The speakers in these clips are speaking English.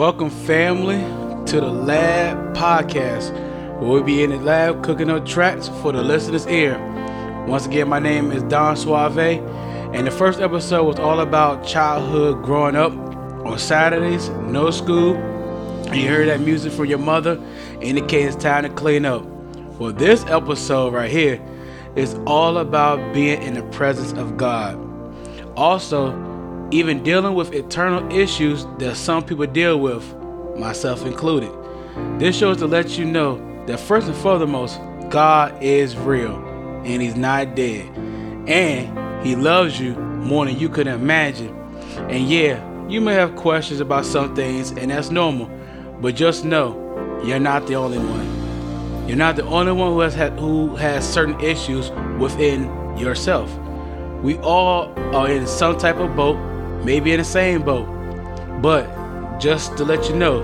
Welcome, family, to the Lab Podcast, where we'll be in the lab cooking up tracks for the listener's ear. Once again, my name is Don Suave, and the first episode was all about childhood growing up. On Saturdays, no school, and you heard that music from your mother, indicating it's time to clean up. Well, this episode right here is all about being in the presence of God. Also, even dealing with eternal issues that some people deal with, myself included. This show is to let you know that first and foremost, God is real and he's not dead. And he loves you more than you could imagine. And yeah, you may have questions about some things, and that's normal, but just know you're not the only one. You're not the only one who has certain issues within yourself. We all are in some type of boat, maybe in the same boat, but just to let you know,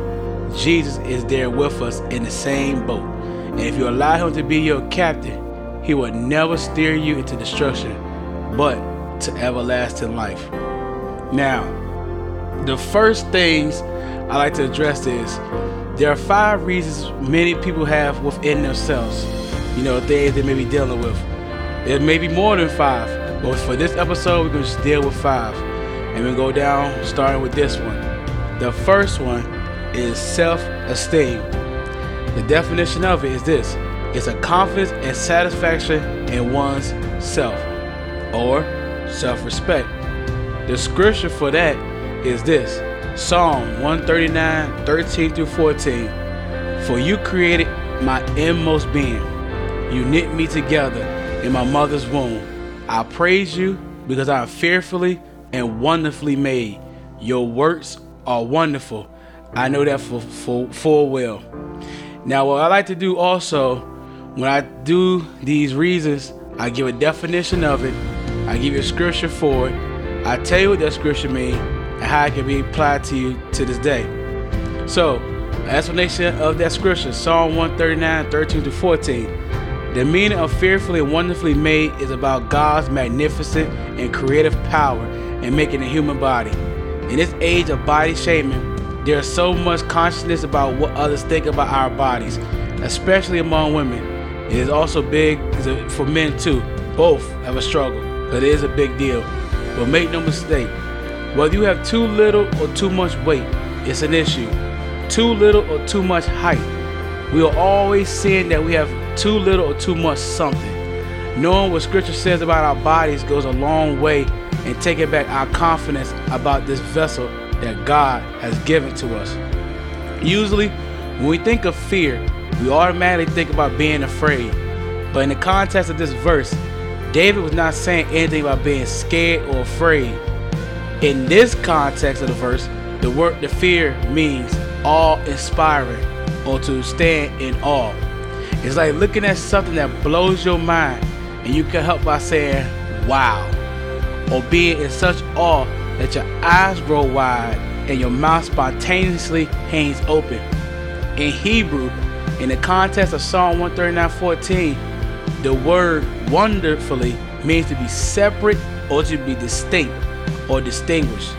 Jesus is there with us in the same boat. And if you allow him to be your captain, he will never steer you into destruction, but to everlasting life. Now, the first things I like to address is there are 5 reasons many people have within themselves, things they may be dealing with. There may be more than 5, but for this episode, we're going to just deal with 5. And we'll go down starting with this one. The first one is self-esteem. The definition of it is this: it's a confidence and satisfaction in one's self, or self-respect. The scripture for that is this: Psalm 139, 13 through 14. For you created my inmost being. You knit me together in my mother's womb. I praise you because I am fearfully and wonderfully made. Your works are wonderful. I know that full well. Now, what I like to do also, when I do these reasons, I give a definition of it. I give you a scripture for it. I tell you what that scripture means and how it can be applied to you to this day. So, explanation of that scripture, Psalm 139, 13 to 14. The meaning of fearfully and wonderfully made is about God's magnificent and creative power in making a human body. In this age of body shaming, there is so much consciousness about what others think about our bodies, especially among women. It is also big for men too. Both have a struggle, but it is a big deal. But make no mistake, whether you have too little or too much weight, it's an issue. Too little or too much height. We are always seeing that we have too little or too much something. Knowing what scripture says about our bodies goes a long way in taking back our confidence about this vessel that God has given to us. Usually, when we think of fear, we automatically think about being afraid. But in the context of this verse, David was not saying anything about being scared or afraid. In this context of the verse, the word "the fear" means awe-inspiring, or to stand in awe. It's like looking at something that blows your mind and you can't help by saying, wow, or being in such awe that your eyes grow wide and your mouth spontaneously hangs open. In Hebrew, in the context of Psalm 139:14, the word wonderfully means to be separate or to be distinct or distinguished.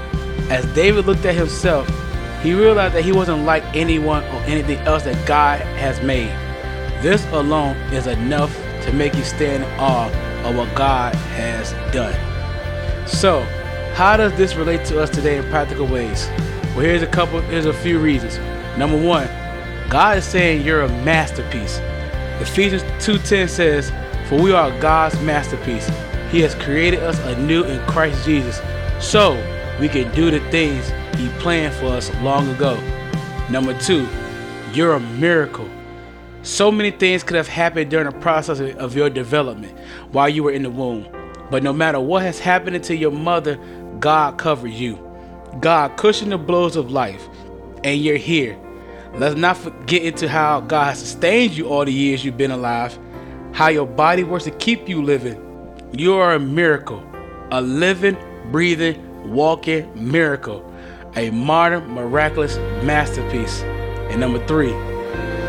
As David looked at himself, he realized that he wasn't like anyone or anything else that God has made. This alone is enough to make you stand in awe of what God has done. So, how does this relate to us today in practical ways? Well, here's a few reasons. Number one, God is saying you're a masterpiece. Ephesians 2:10 says, for we are God's masterpiece. He has created us anew in Christ Jesus, so we can do the things he planned for us long ago. Number 2, you're a miracle. So many things could have happened during the process of your development while you were in the womb. But no matter what has happened to your mother, God covered you. God cushioned the blows of life, and you're here. Let's not forget into how God has sustained you all the years you've been alive, how your body works to keep you living. You are a miracle, a living, breathing, walking miracle. A modern, miraculous masterpiece. And number 3,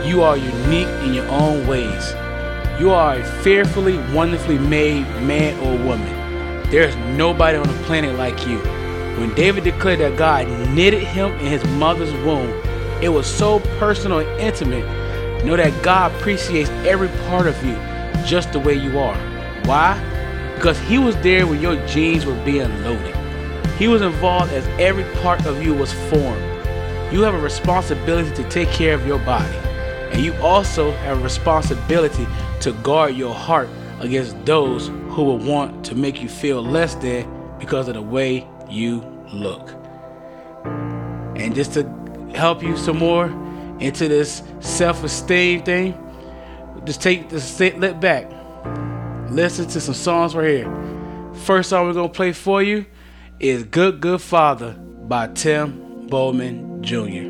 you are unique in your own ways. You are a fearfully, wonderfully made man or woman. There's nobody on the planet like you. When David declared that God knitted him in his mother's womb, it was so personal and intimate. Know that God appreciates every part of you just the way you are. Why? Because he was there when your genes were being loaded. He was involved as every part of you was formed. You have a responsibility to take care of your body. And you also have a responsibility to guard your heart against those who will want to make you feel less than because of the way you look. And just to help you some more into this self-esteem thing, just take the sit back. Listen to some songs right here. First song we're going to play for you is Good Good Father by Tim Bowman Jr.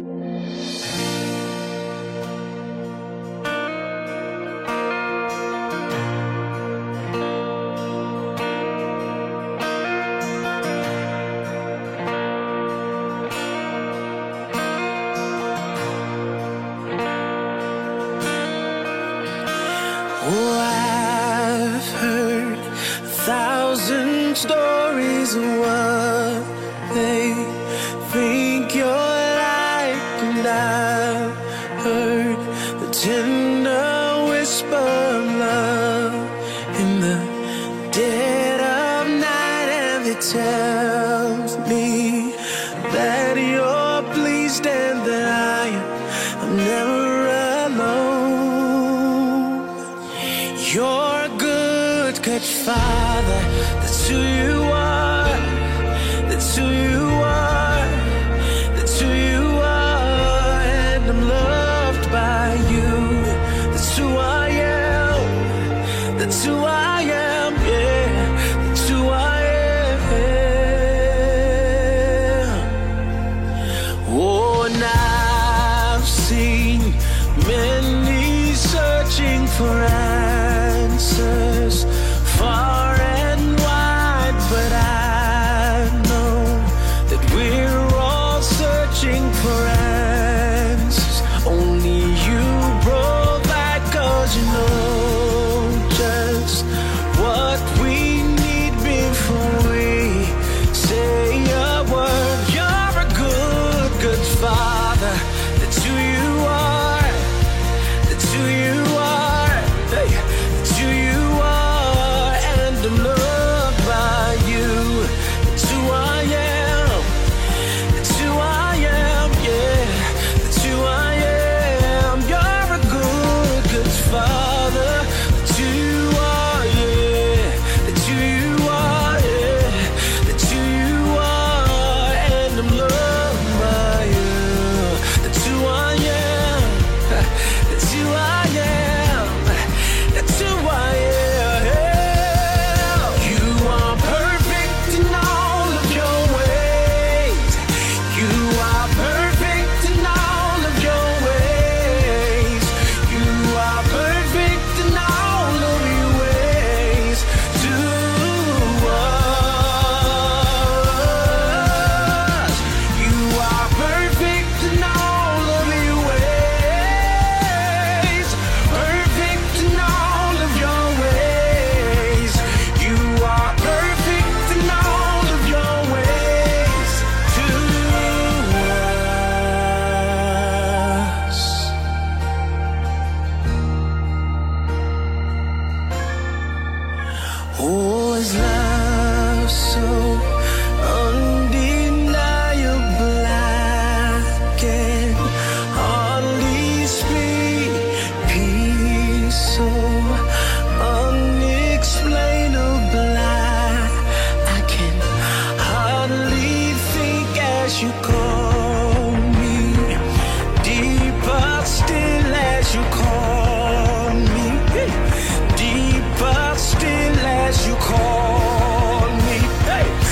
Call me, hey.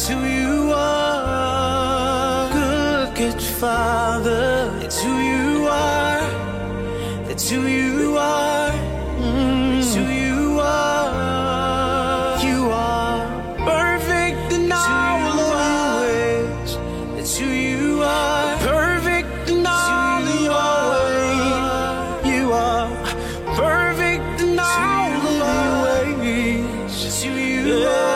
It's who you are, good, good Father. It's who you are. That's who you are. It's who you are. You are perfect in all your ways. That's who you are. Perfect in all your ways. You are perfect in all your ways. That's who you are.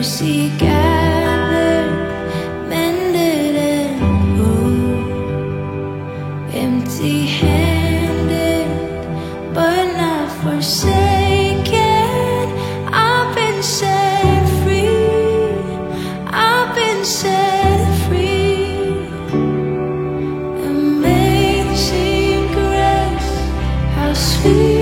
mercy gathered, mended and whole, empty-handed, but not forsaken. I've been set free, I've been set free. Amazing grace, how sweet.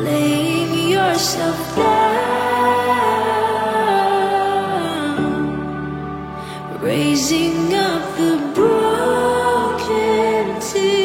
Laying yourself down, raising up the broken to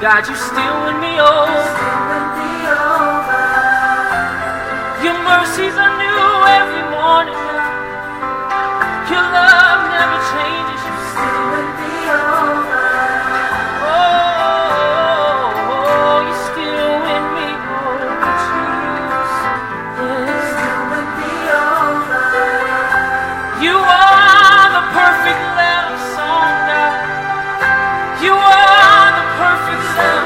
God, you still win me over. Your mercies are new every morning. Your love never changes. You still win me over. Oh, you still win me over, Jesus. You still win me over. You are the perfect love song, God. You are perfect love. Over.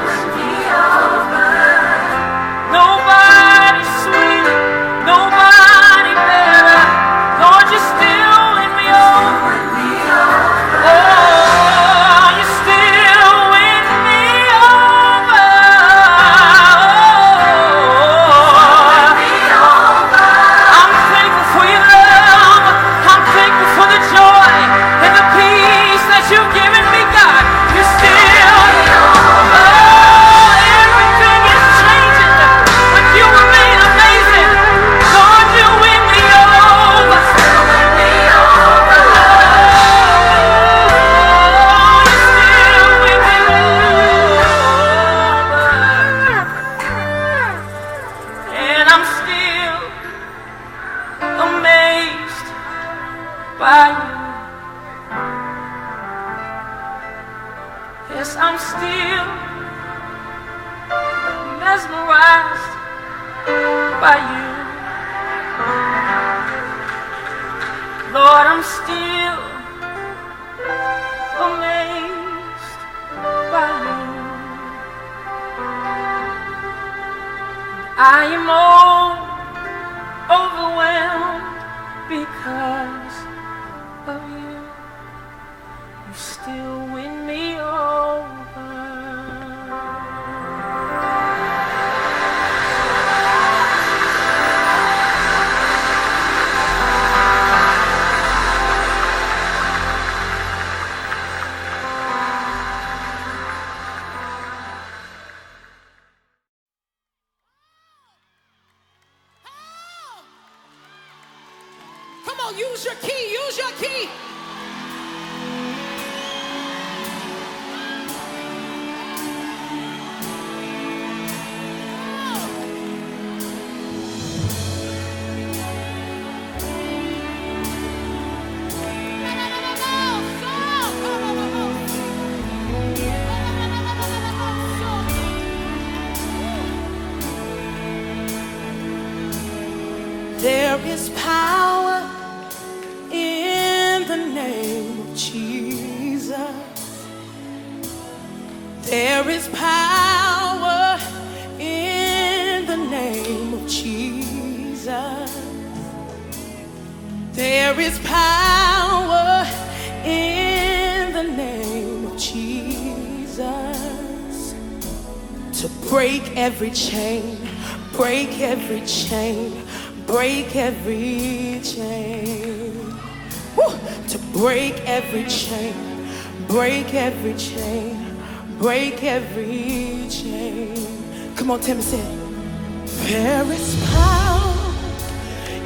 by you. Lord, I'm still amazed by you. I am all overwhelmed because of you. You still win me over. Use your key, use your key. There is power in the name of Jesus. There is power in the name of Jesus. There is power in the name of Jesus to break every chain, break every chain, break every chain. Woo! To break every chain, break every chain, break every chain. Come on, Tim, say it. There is power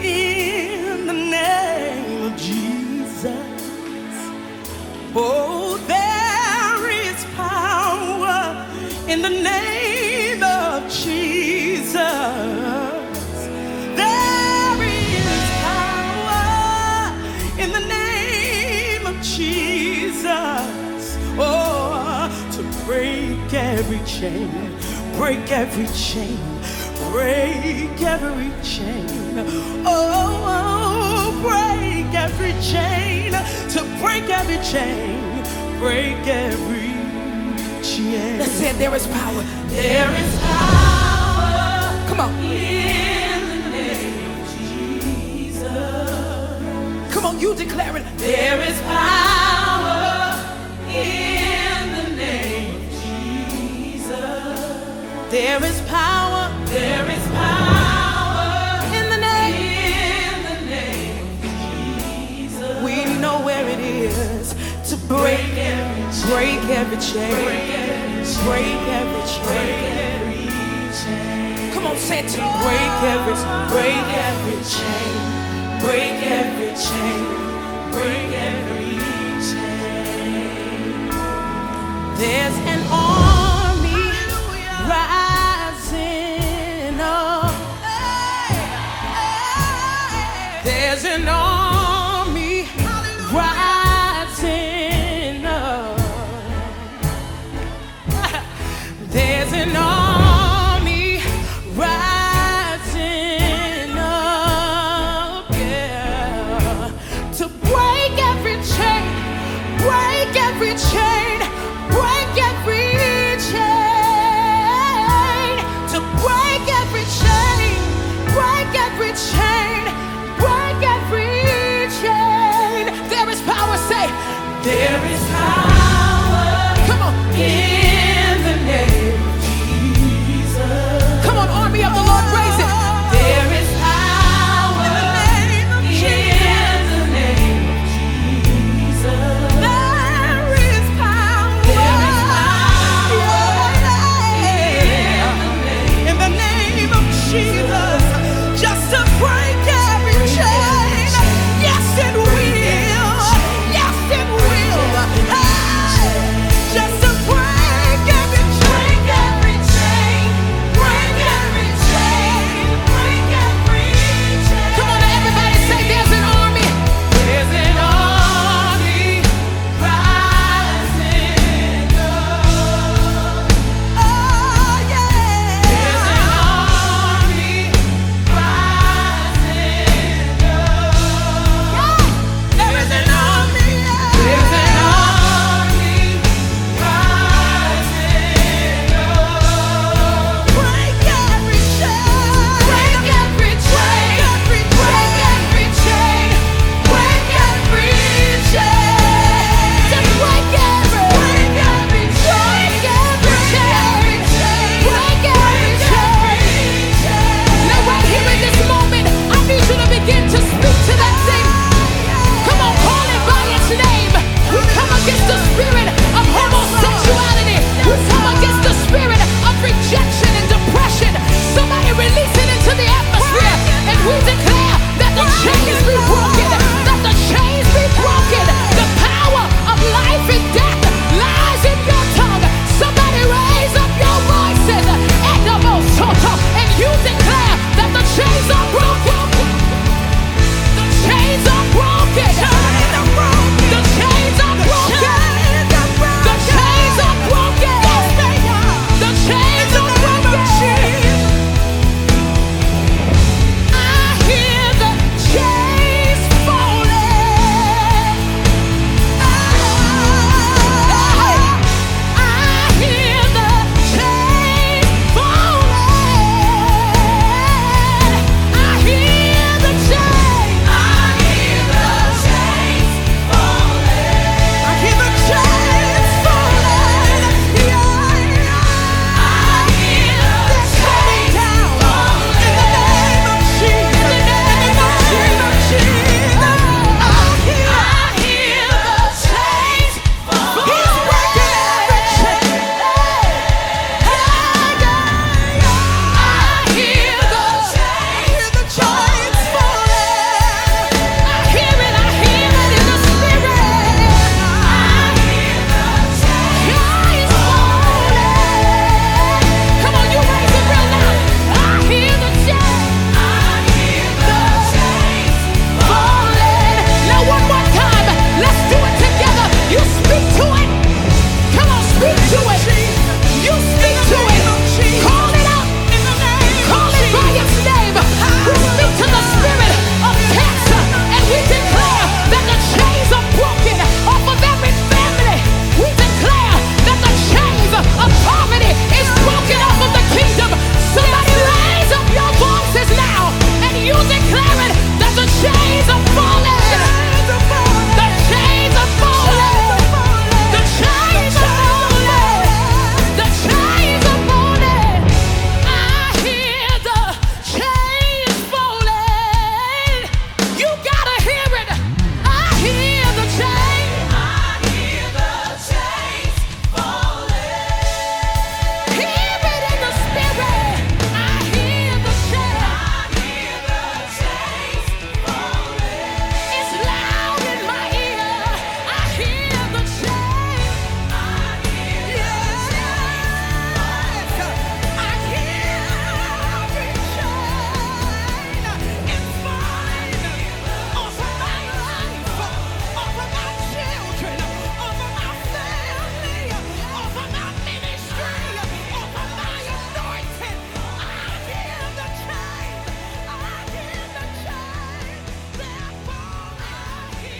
in the name of Jesus. Oh, there is power in the name of Jesus. There is power in the name of Jesus. Oh, to break every chain, break every chain, break every chain. Oh, break every chain, to break every chain, break every chain. That's it, there is power. There is power. Come on. In the name of Jesus. Come on, you declare it. There is power. In the name of Jesus. There is power. There is power. In the name. In the name of Jesus. We know where it is to break every chain. Break every chain. Break every chain. Come on, say it to me. Break every chain. Break every chain. Break every chain. There's an army rising up. There's an army rising up. There's an army rising up, yeah, to break every chain, break every chain, break every chain, to break every chain, break every chain, break every chain. There is power, say, there is power. Come on. In the name. Yes, it will. Yes, it will.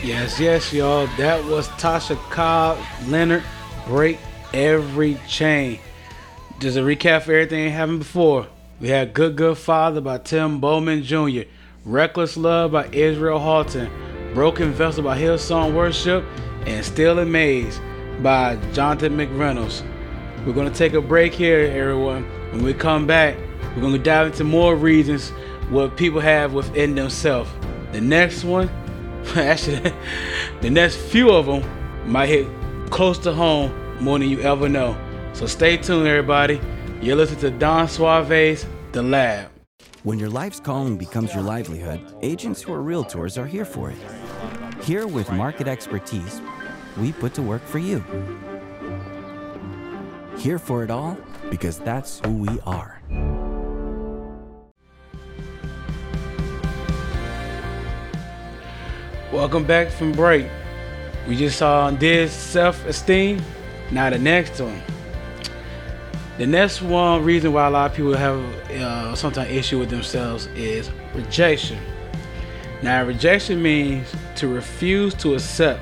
Yes, yes, y'all. That was Tasha Cobbs Leonard, Break Every Chain. Just a recap of everything that happened before. We had Good Good Father by Tim Bowman Jr., Reckless Love by Israel Houghton, Broken Vessel by Hillsong Worship, and Still Amazed by Jonathan McReynolds. We're going to take a break here, everyone. When we come back, we're going to dive into more reasons what people have within themselves. The next one, actually, the next few of them might hit close to home more than you ever know. So stay tuned, everybody. You're listening to Don Suave's The Lab. When your life's calling becomes your livelihood, agents who are realtors are here for it. Here with market expertise, we put to work for you. Here for it all, because that's who we are. Welcome back from break. We just saw this self-esteem. Now the next one. The next one reason why a lot of people have sometimes issue with themselves is rejection. Now rejection means to refuse to accept,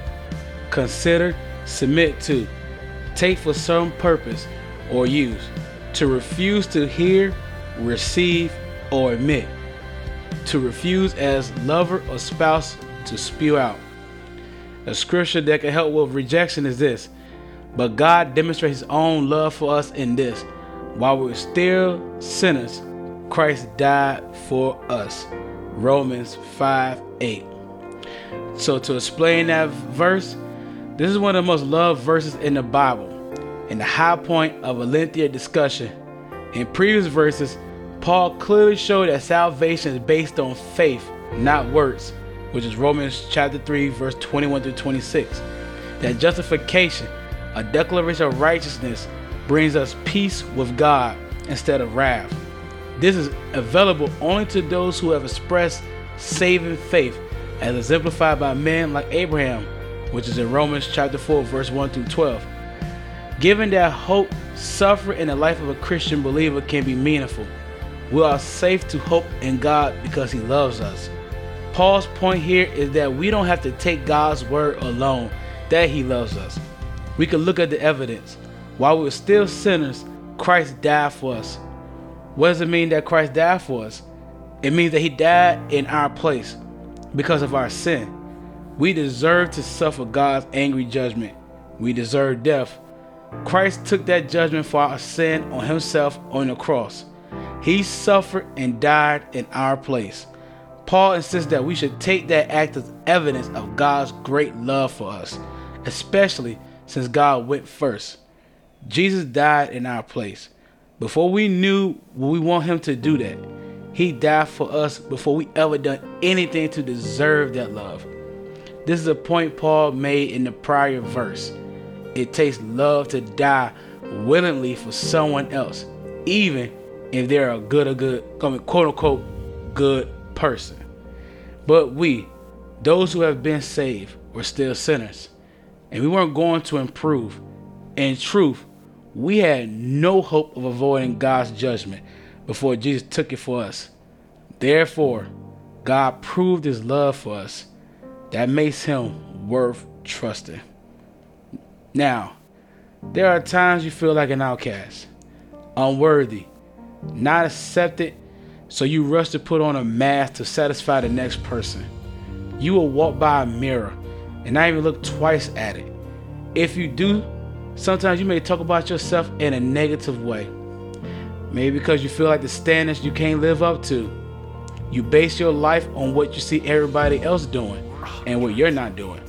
consider, submit to, take for some purpose or use, to refuse to hear, receive, or admit, to refuse as lover or spouse to spew out. A scripture that can help with rejection is this: but God demonstrates his own love for us in this, while we were still sinners, Christ died for us. Romans 5:8. So to explain that verse, this is one of the most loved verses in the Bible and the high point of a lengthier discussion. In previous verses, Paul clearly showed that salvation is based on faith, not works, which is Romans chapter 3, verse 21 through 26. That justification, a declaration of righteousness, brings us peace with God instead of wrath. This is available only to those who have expressed saving faith, as exemplified by men like Abraham, which is in Romans chapter 4, verse 1 through 12. Given that hope, suffering in the life of a Christian believer can be meaningful, we are safe to hope in God because he loves us. Paul's point here is that we don't have to take God's word alone that he loves us. We can look at the evidence. While we were still sinners, Christ died for us. What does it mean that Christ died for us? It means that he died in our place because of our sin. We deserve to suffer God's angry judgment. We deserve death. Christ took that judgment for our sin on himself on the cross. He suffered and died in our place. Paul insists that we should take that act as evidence of God's great love for us, especially since God went first. Jesus died in our place. Before we knew we want him to do that, he died for us before we ever done anything to deserve that love. This is a point Paul made in the prior verse. It takes love to die willingly for someone else, even if they're a quote unquote good person. But we, those who have been saved, were still sinners, and we weren't going to improve. In truth, we had no hope of avoiding God's judgment before Jesus took it for us. Therefore, God proved his love for us. That makes him worth trusting. Now, there are times you feel like an outcast, unworthy, not accepted, so you rush to put on a mask to satisfy the next person. You will walk by a mirror and not even look twice at it. If you do, sometimes you may talk about yourself in a negative way. Maybe because you feel like the standards you can't live up to. You base your life on what you see everybody else doing and what you're not doing.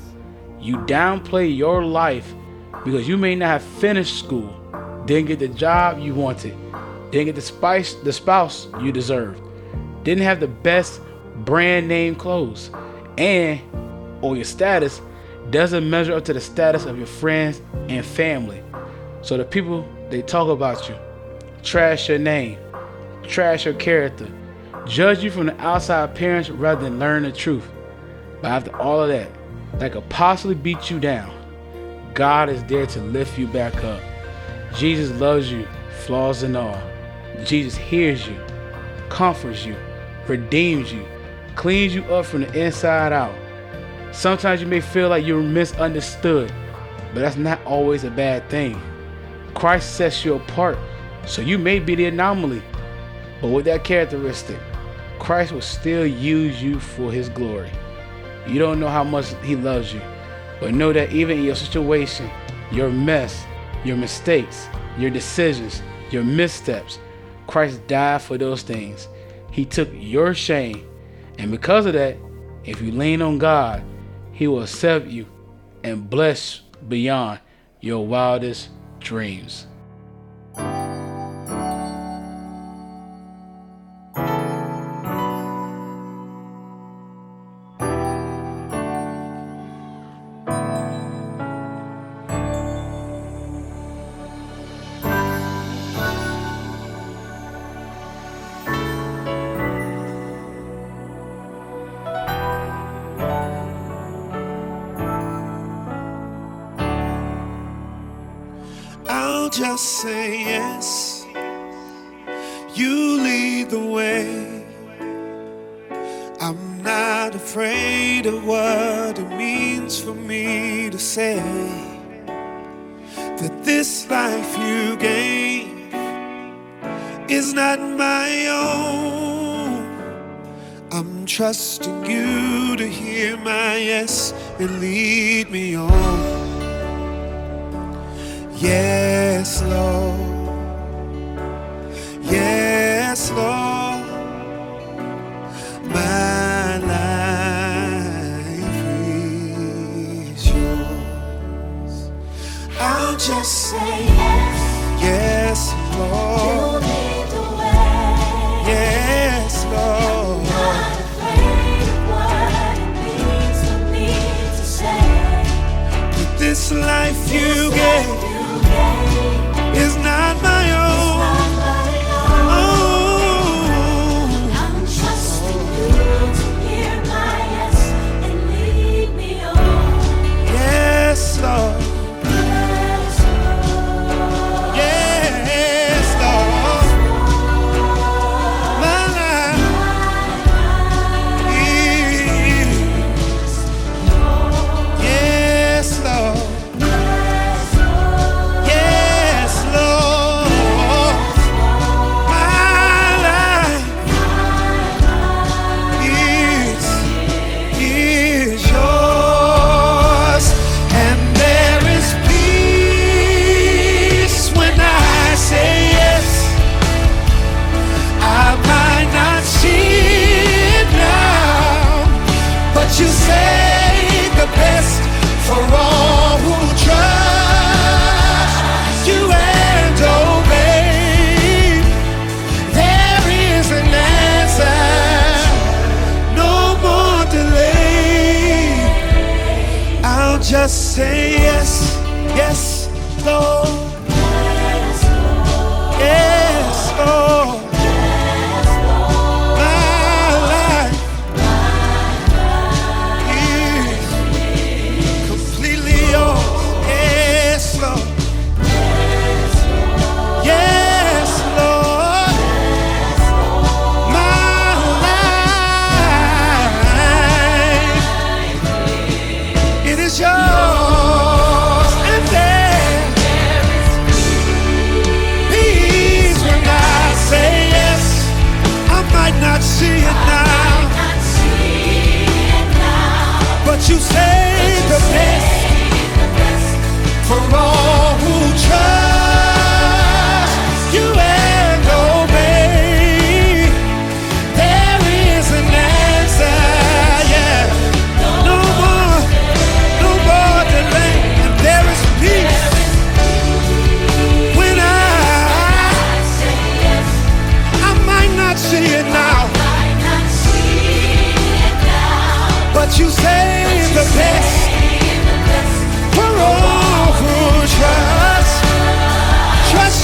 You downplay your life because you may not have finished school, didn't get the job you wanted, didn't get the spouse you deserved, didn't have the best brand name clothes, and or your status doesn't measure up to the status of your friends and family. So the people, they talk about you, trash your name, trash your character, judge you from the outside appearance rather than learn the truth. But after all of that, that could possibly beat you down, God is there to lift you back up. Jesus loves you, flaws and all. Jesus hears you, comforts you, redeems you, cleans you up from the inside out. Sometimes you may feel like you're misunderstood, but that's not always a bad thing. Christ sets you apart, so you may be the anomaly, but with that characteristic, Christ will still use you for his glory. You don't know how much he loves you, but know that even in your situation, your mess, your mistakes, your decisions, your missteps, Christ died for those things. He took your shame, and because of that, if you lean on God, he will accept you and bless beyond your wildest dreams. Just say yes, you lead the way. I'm not afraid of what it means for me to say that this life you gave is not my own. I'm trusting you to hear my yes and lead me on. Yes, Lord. Yes, Lord. My life is yours. I'll just say yes. Yes, Lord. You lead the way. Yes, Lord. I'm not afraid of what it means for me to say. With this life you gave is not my own. Oh, I'm trusting you to hear my yes and lead me on. Yes, Lord. Yes, Lord. Yes, Lord. My life. Yes, Lord. Just say yes, yes, Lord. Yes, Lord. Yes, Lord. Yes, Lord. My life is completely yours. Yes, Lord. Yes, Lord. Yes, Lord. Yes, Lord. My life it is yours. You say the best for all who trust you and obey. There is an answer, yeah. No more delay, and there is peace when I say yes. I might not see it now, but you say the best for all who trust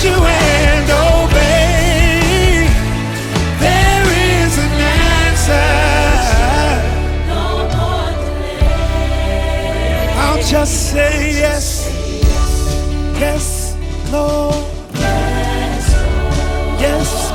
you and obey. There is an answer. No more delay. I'll just say yes, yes, Lord. Yes, Lord. Yes, Lord.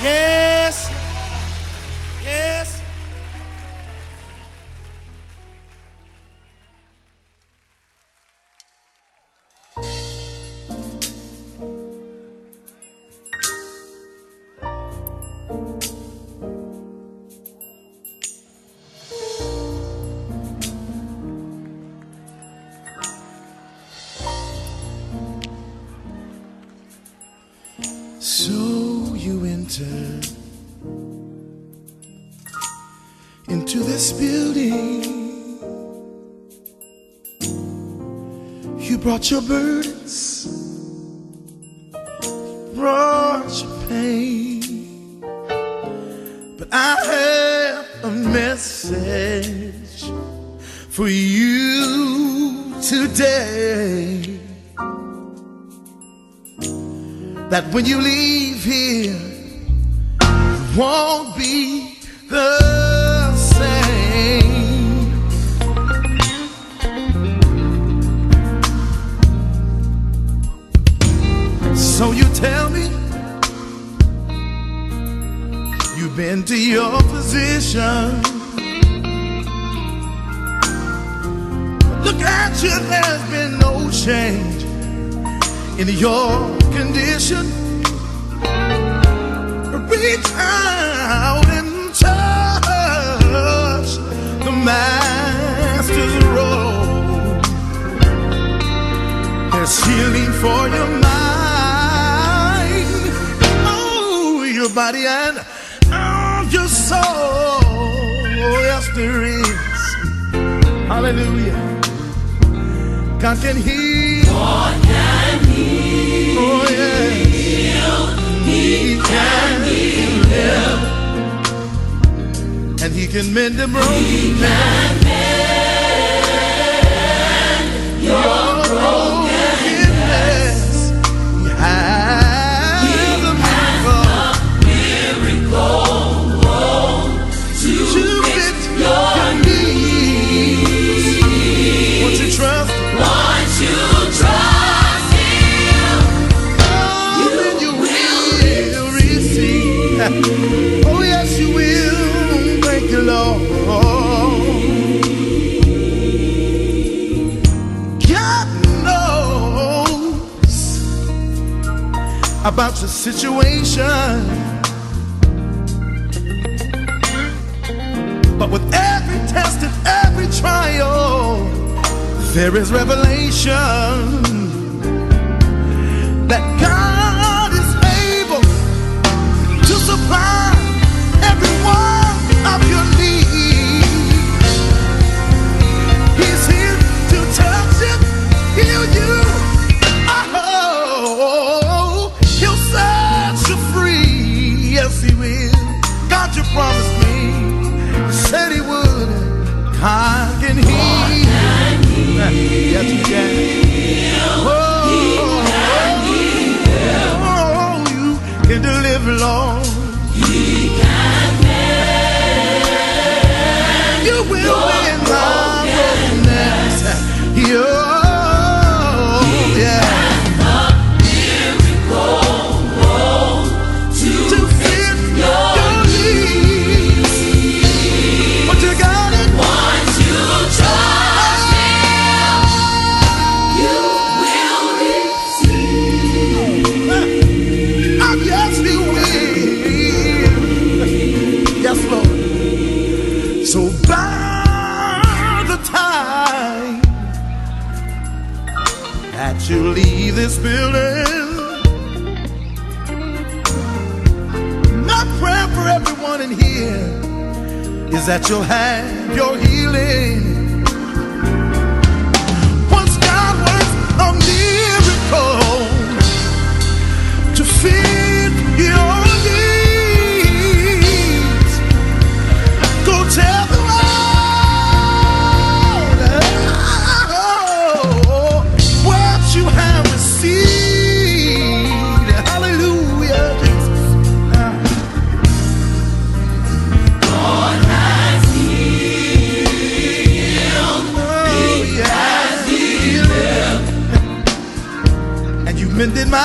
Yes, yes, yes. So you enter into this building, you brought your burdens, you brought your pain, but I have a message for you today, that when you leave here, you won't be the so you tell me you've been to your position. Look at you, there's been no change in your condition. Reach out and touch the Master's robe. There's healing for your mind, your body, and all your soul. Yes, there is. Hallelujah. God can heal. God can heal. Oh, yes. He can heal. And he can mend the broken. He can mend your brokenness. Yeah. Oh, yes, you will. Thank you, Lord. God knows about your situation, but with every test and every trial, there is revelation that God supply every one of your needs. He's here to touch you, heal you. Oh, he'll set you free. Yes, he will. God, you promised me. You said he would. God can heal. Yes, he can. Oh, you can deliver, Lord. He can mend. You will mend my brokenness. Oh, he yeah. So by the time you leave this building. My prayer for everyone in here is that you'll have your healing. Once God works a miracle to feed your needs, go tell the world. Mended my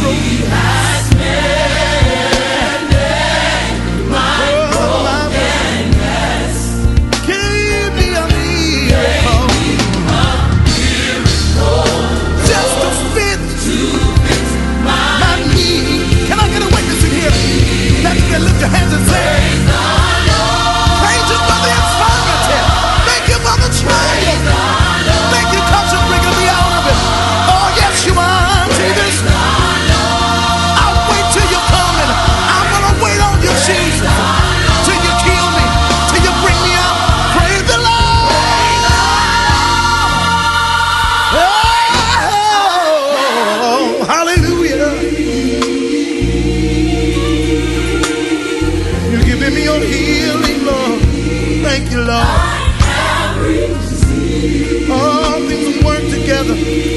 road. He has mended my brokenness. Give me a miracle, just to fit my need. Can I get a witness in here? Now you can lift your hands and say, praise you for the infirmity. Thank you for the trial. Thank you, cause you're bringing me out of it. Oh yes, you are.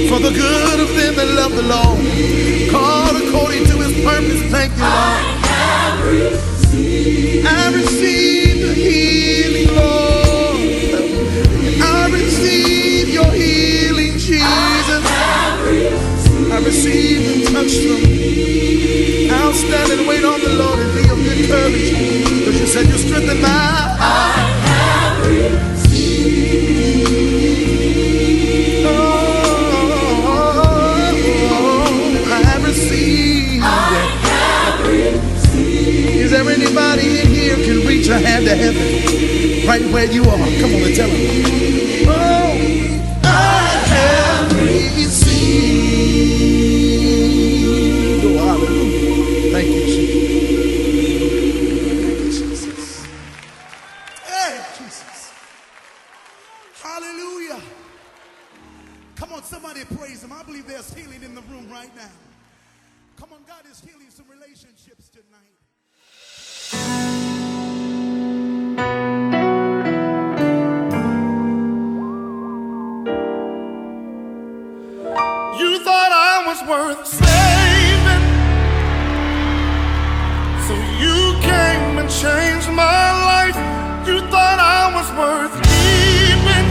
For the good of them that love the Lord, called according to his purpose. Thank you, Lord. I receive the healing, Lord. I receive your healing, Jesus. I receive the touch from you. I'll stand and wait on the Lord and be of good courage, because you said you strengthened my heart. Is there anybody in here who can reach a hand to heaven right where you are? Come on and tell them. Oh, I have received. Oh, hallelujah. Thank you, Jesus. Thank you, Jesus. Hey, Jesus. Hallelujah. Come on, somebody praise him. I believe there's healing in the room right now. Come on, God is healing some relationships tonight. You thought I was worth saving, so you came and changed my life. You thought I was worth keeping,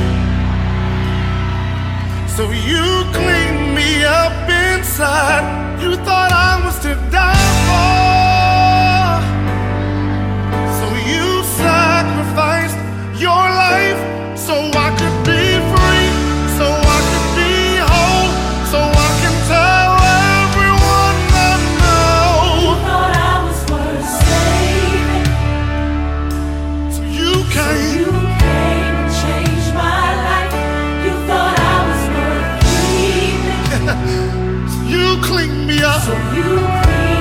so you cleaned me up inside. You thought I was to die for, your life, so I could be free, so I could be whole, so I can tell everyone I know. You thought I was worth saving, so you came and changed my life. You thought I was worth keeping, so you cleaned me up. So you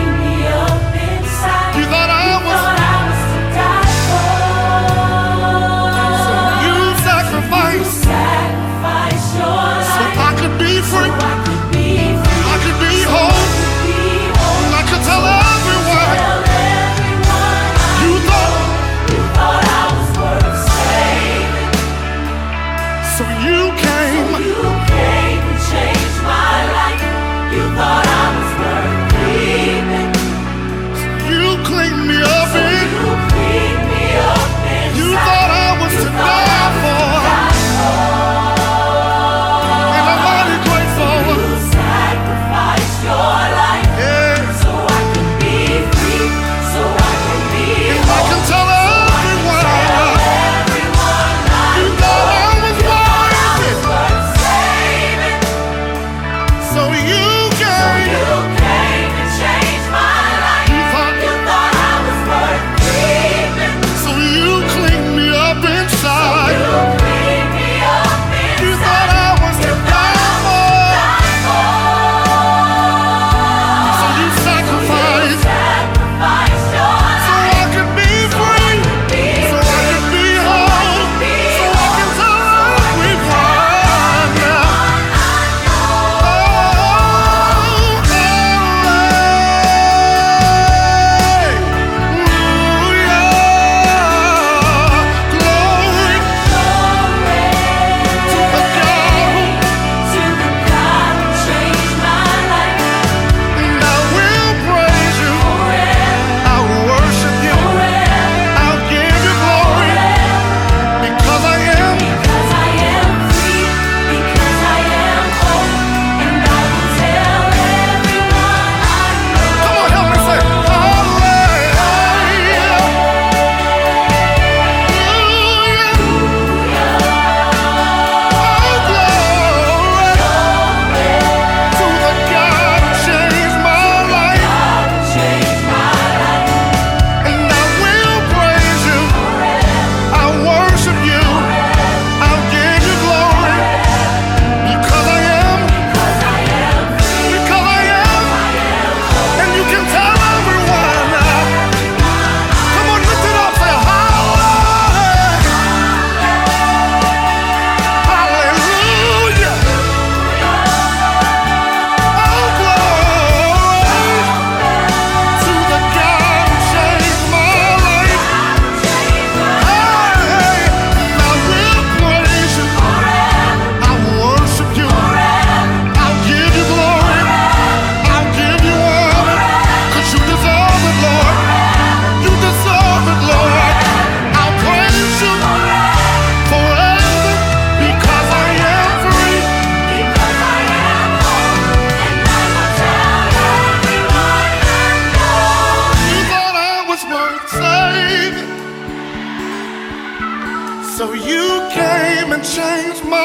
So you came and changed my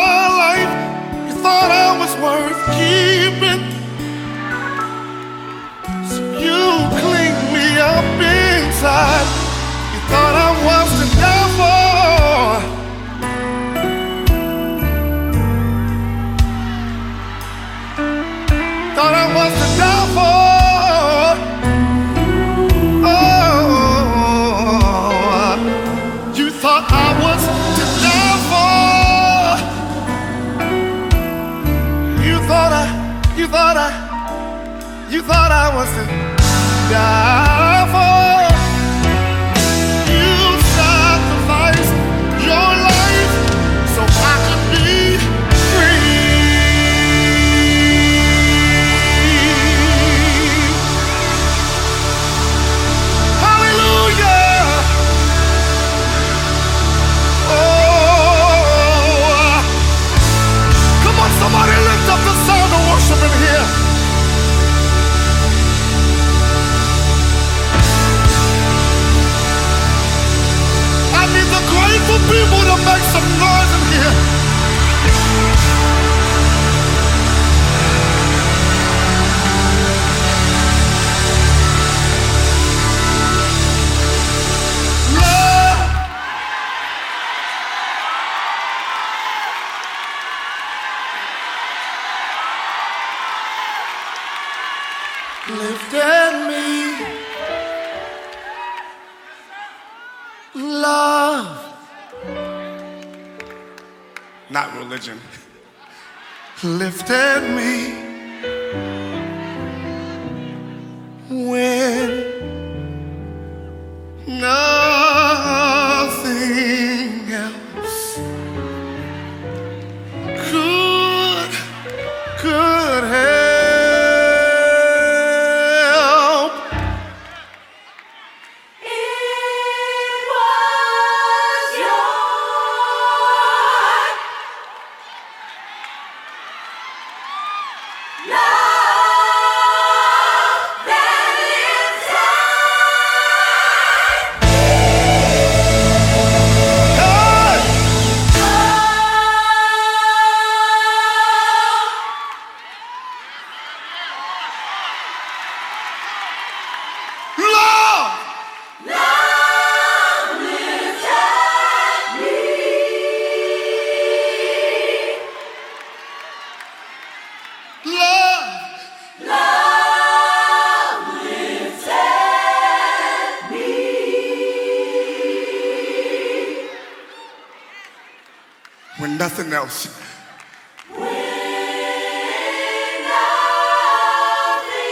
life. You thought I was worth keeping. So you cleaned me up inside. You thought I was to die for. Thought I was to die for. You thought I was to die for. You sacrificed your life so I could be free. Hallelujah. Oh, come on, somebody lift up the sound of worship in here. For people to make some noise in here. Love. Lifted me. Love. Not religion. Lifted me when nothing else could help. It was your. Nothing else. When nothing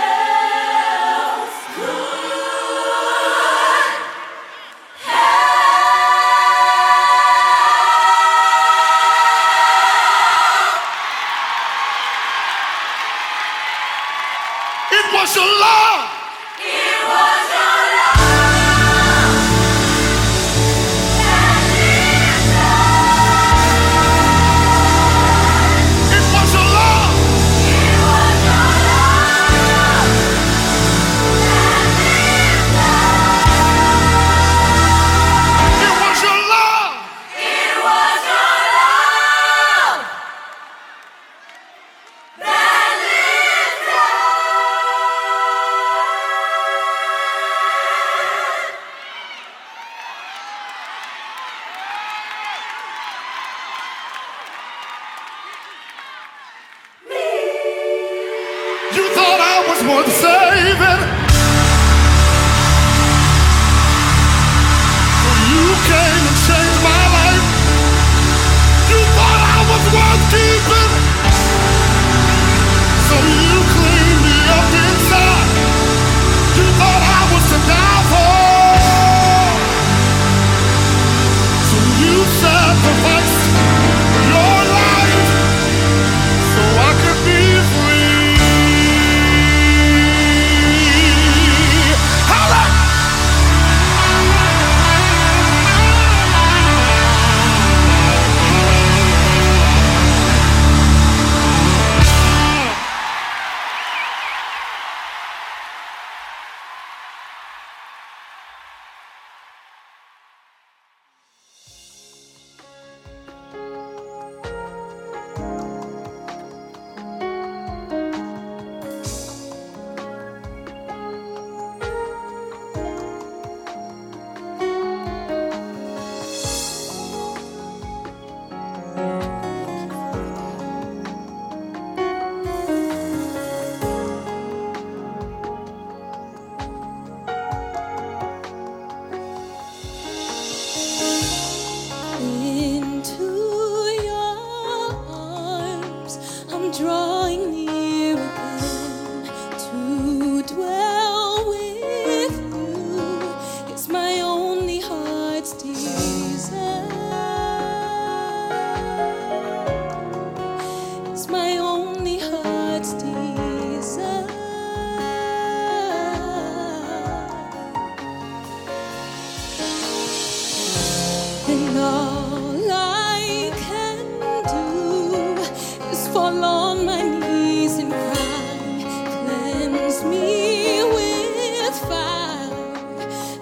else could help. It was your love. It was your love. its tears. It's my only heart's desire. And all I can do is fall on my knees and cry, cleanse me with fire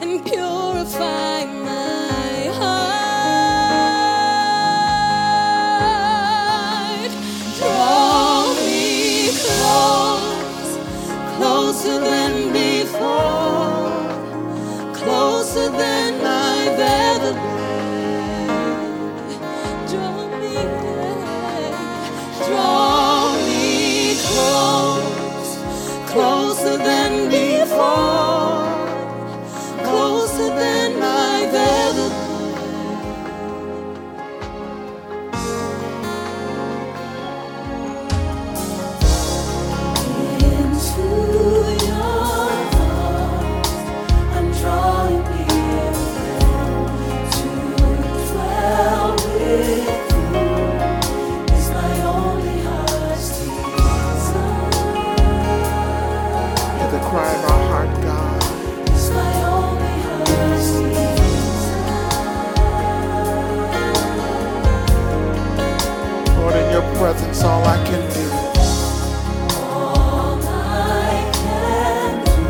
and purify. Presence, all I can do. All I can do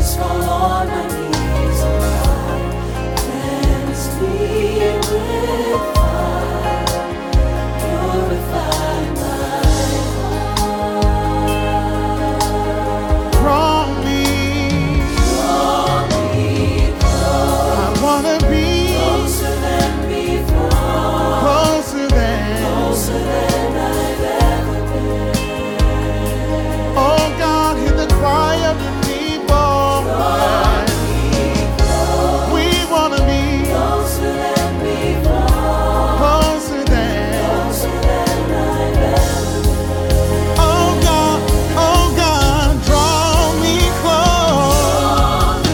is fall on my knees and cry. Cleanse me with fire, purify my heart. Draw me, draw me close. I wanna be closer than before. Closer than. Than I've ever been. Oh God, hear the cry of the people. We want to be closer than before. Closer than. Closer than I've ever been. Oh God, draw me close. Draw me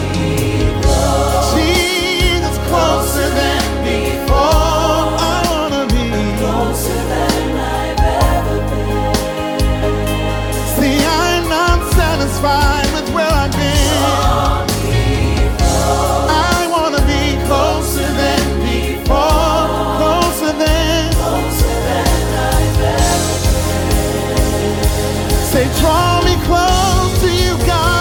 close. Jesus, closer than before. I want to be closer than. With where I've been, I want to be closer than before, closer than I've ever been. Say, draw me close to you, God.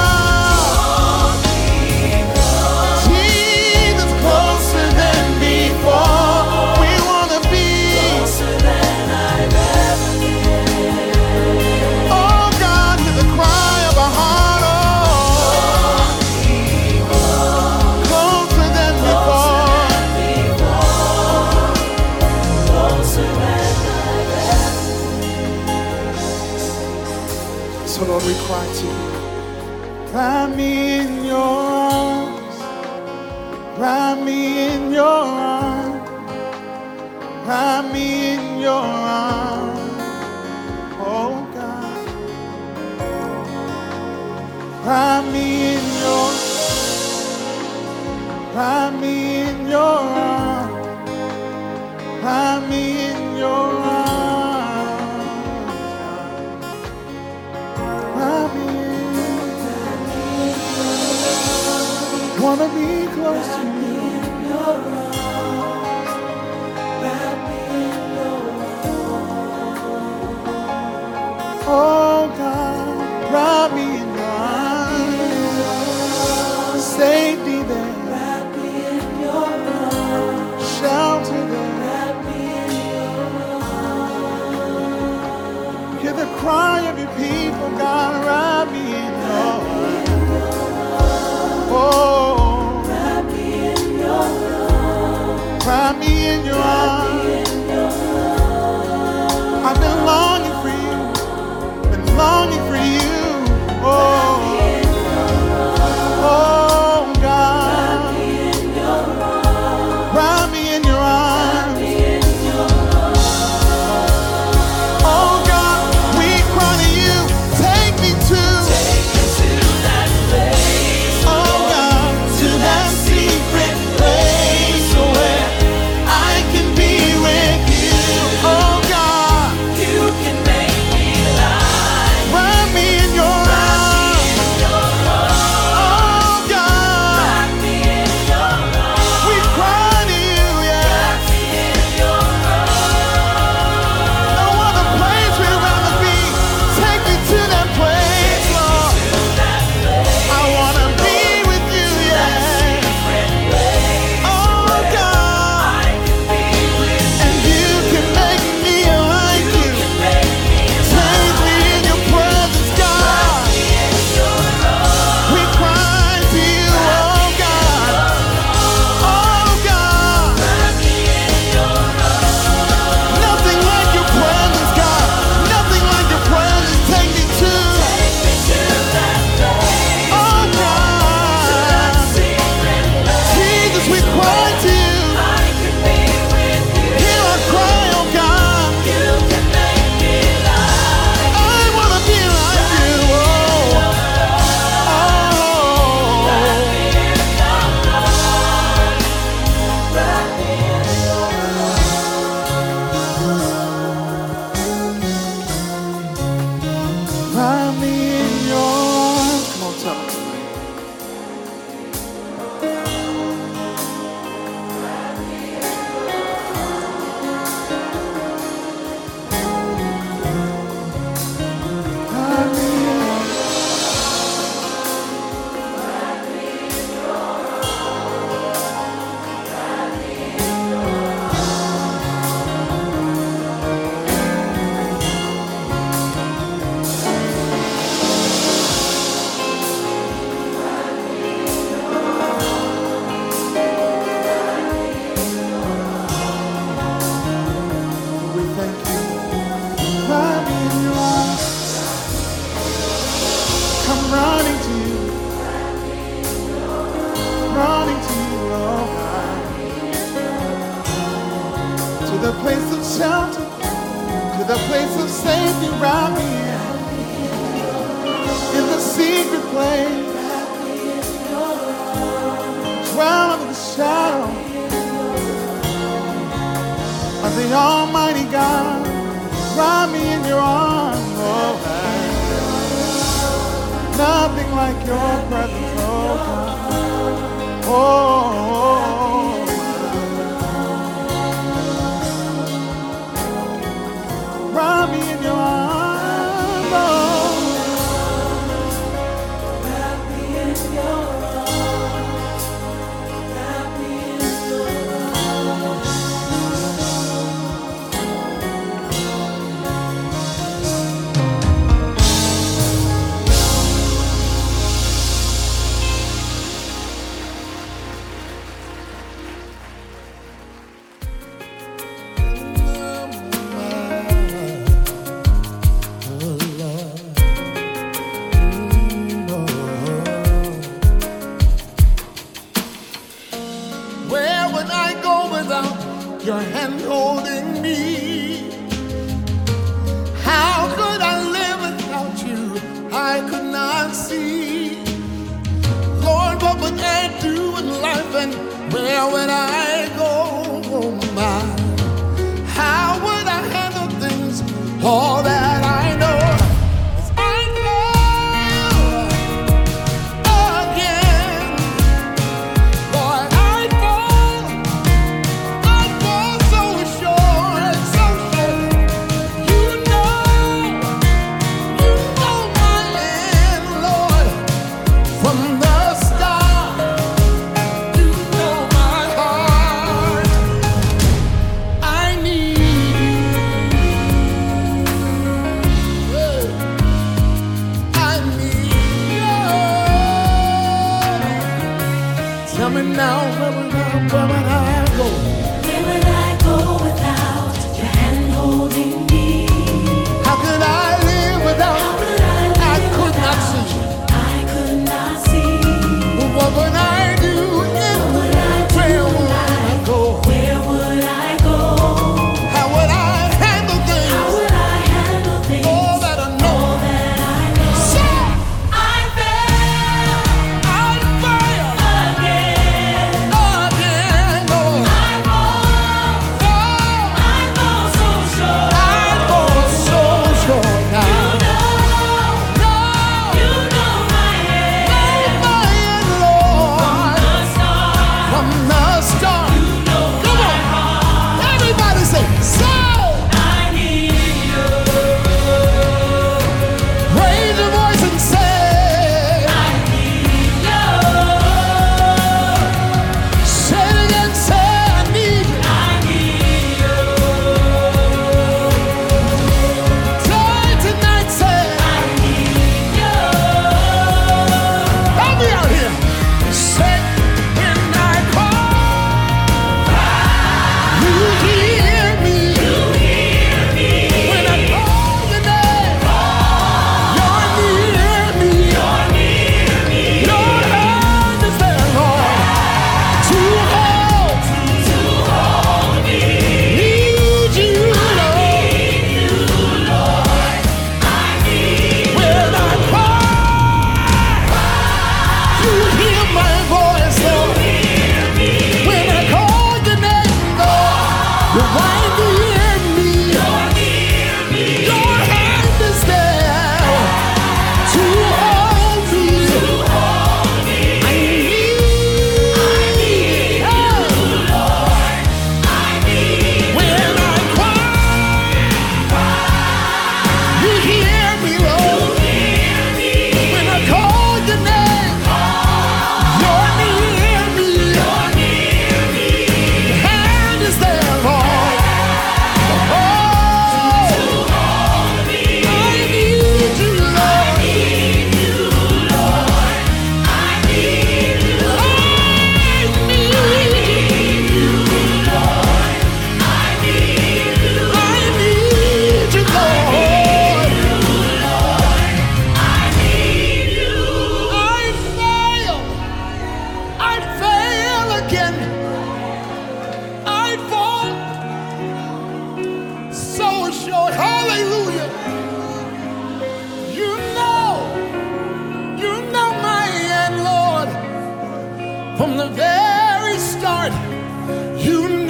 So Lord, we cry to you. Wrap me in your arms. Wrap me in your arms. Wrap me in your arms. Oh God. Wrap me in your arms. Wrap me in your arms. Wrap me in your arms. I wanna be close to you. Oh God, wrap me in your arms. Safety there. Wrap me in your arms. Shelter there. Wrap me in your arms. Hear the cry of your people, God. Wrap me in your arms. Oh. Wrap me in your arms. I've been longing for you. Been longing for you. Oh, oh God. Wrap me in your arms. Oh God, we cry to you. Take me to that place. Oh God, to that secret place. place of shelter, to the place of safety round me. In the secret place, dwell under the shadow of the Almighty God. Wrap me in your arms, oh God. Nothing like your presence, oh God. Oh, wrap me in your arms, oh. Wrap me in your arms. Wrap me in your your hand holding me. How could I live without you? I could not see. Lord, what would I do in life, and where would I go? Oh my, how would I handle things? All that I know. From the start, you know my heart.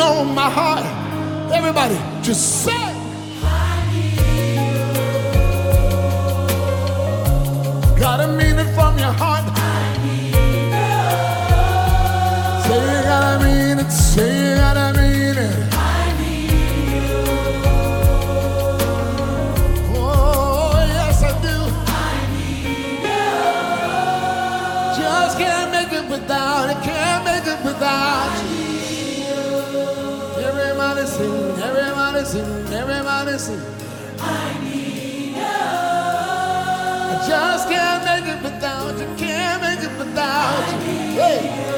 on my heart. Everybody, just say. Gotta mean it from your heart. I need you. Say you gotta mean it. Say you gotta mean it. I need you. Oh, yes I do. I need you. Just can't make it without it. Can't make it without you. I need you. Everybody sing. Everybody sing. Everybody sing. Just can't make it without you, can't make it without you. Hey.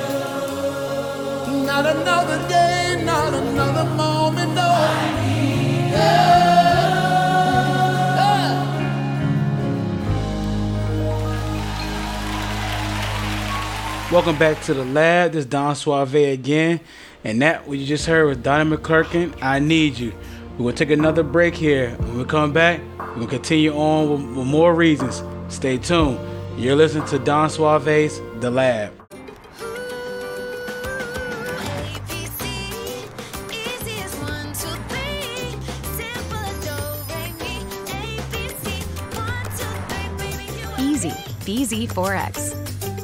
Not another day, not another moment, no. Yeah. Welcome back to The Lab. This is Don Suave again. And that what you just heard was Donnie McClurkin, I Need You. We're going to take another break here. When we come back, we're going to continue on with more reasons. Stay tuned. You're listening to Don Suave's The Lab. Easy, BZ4X.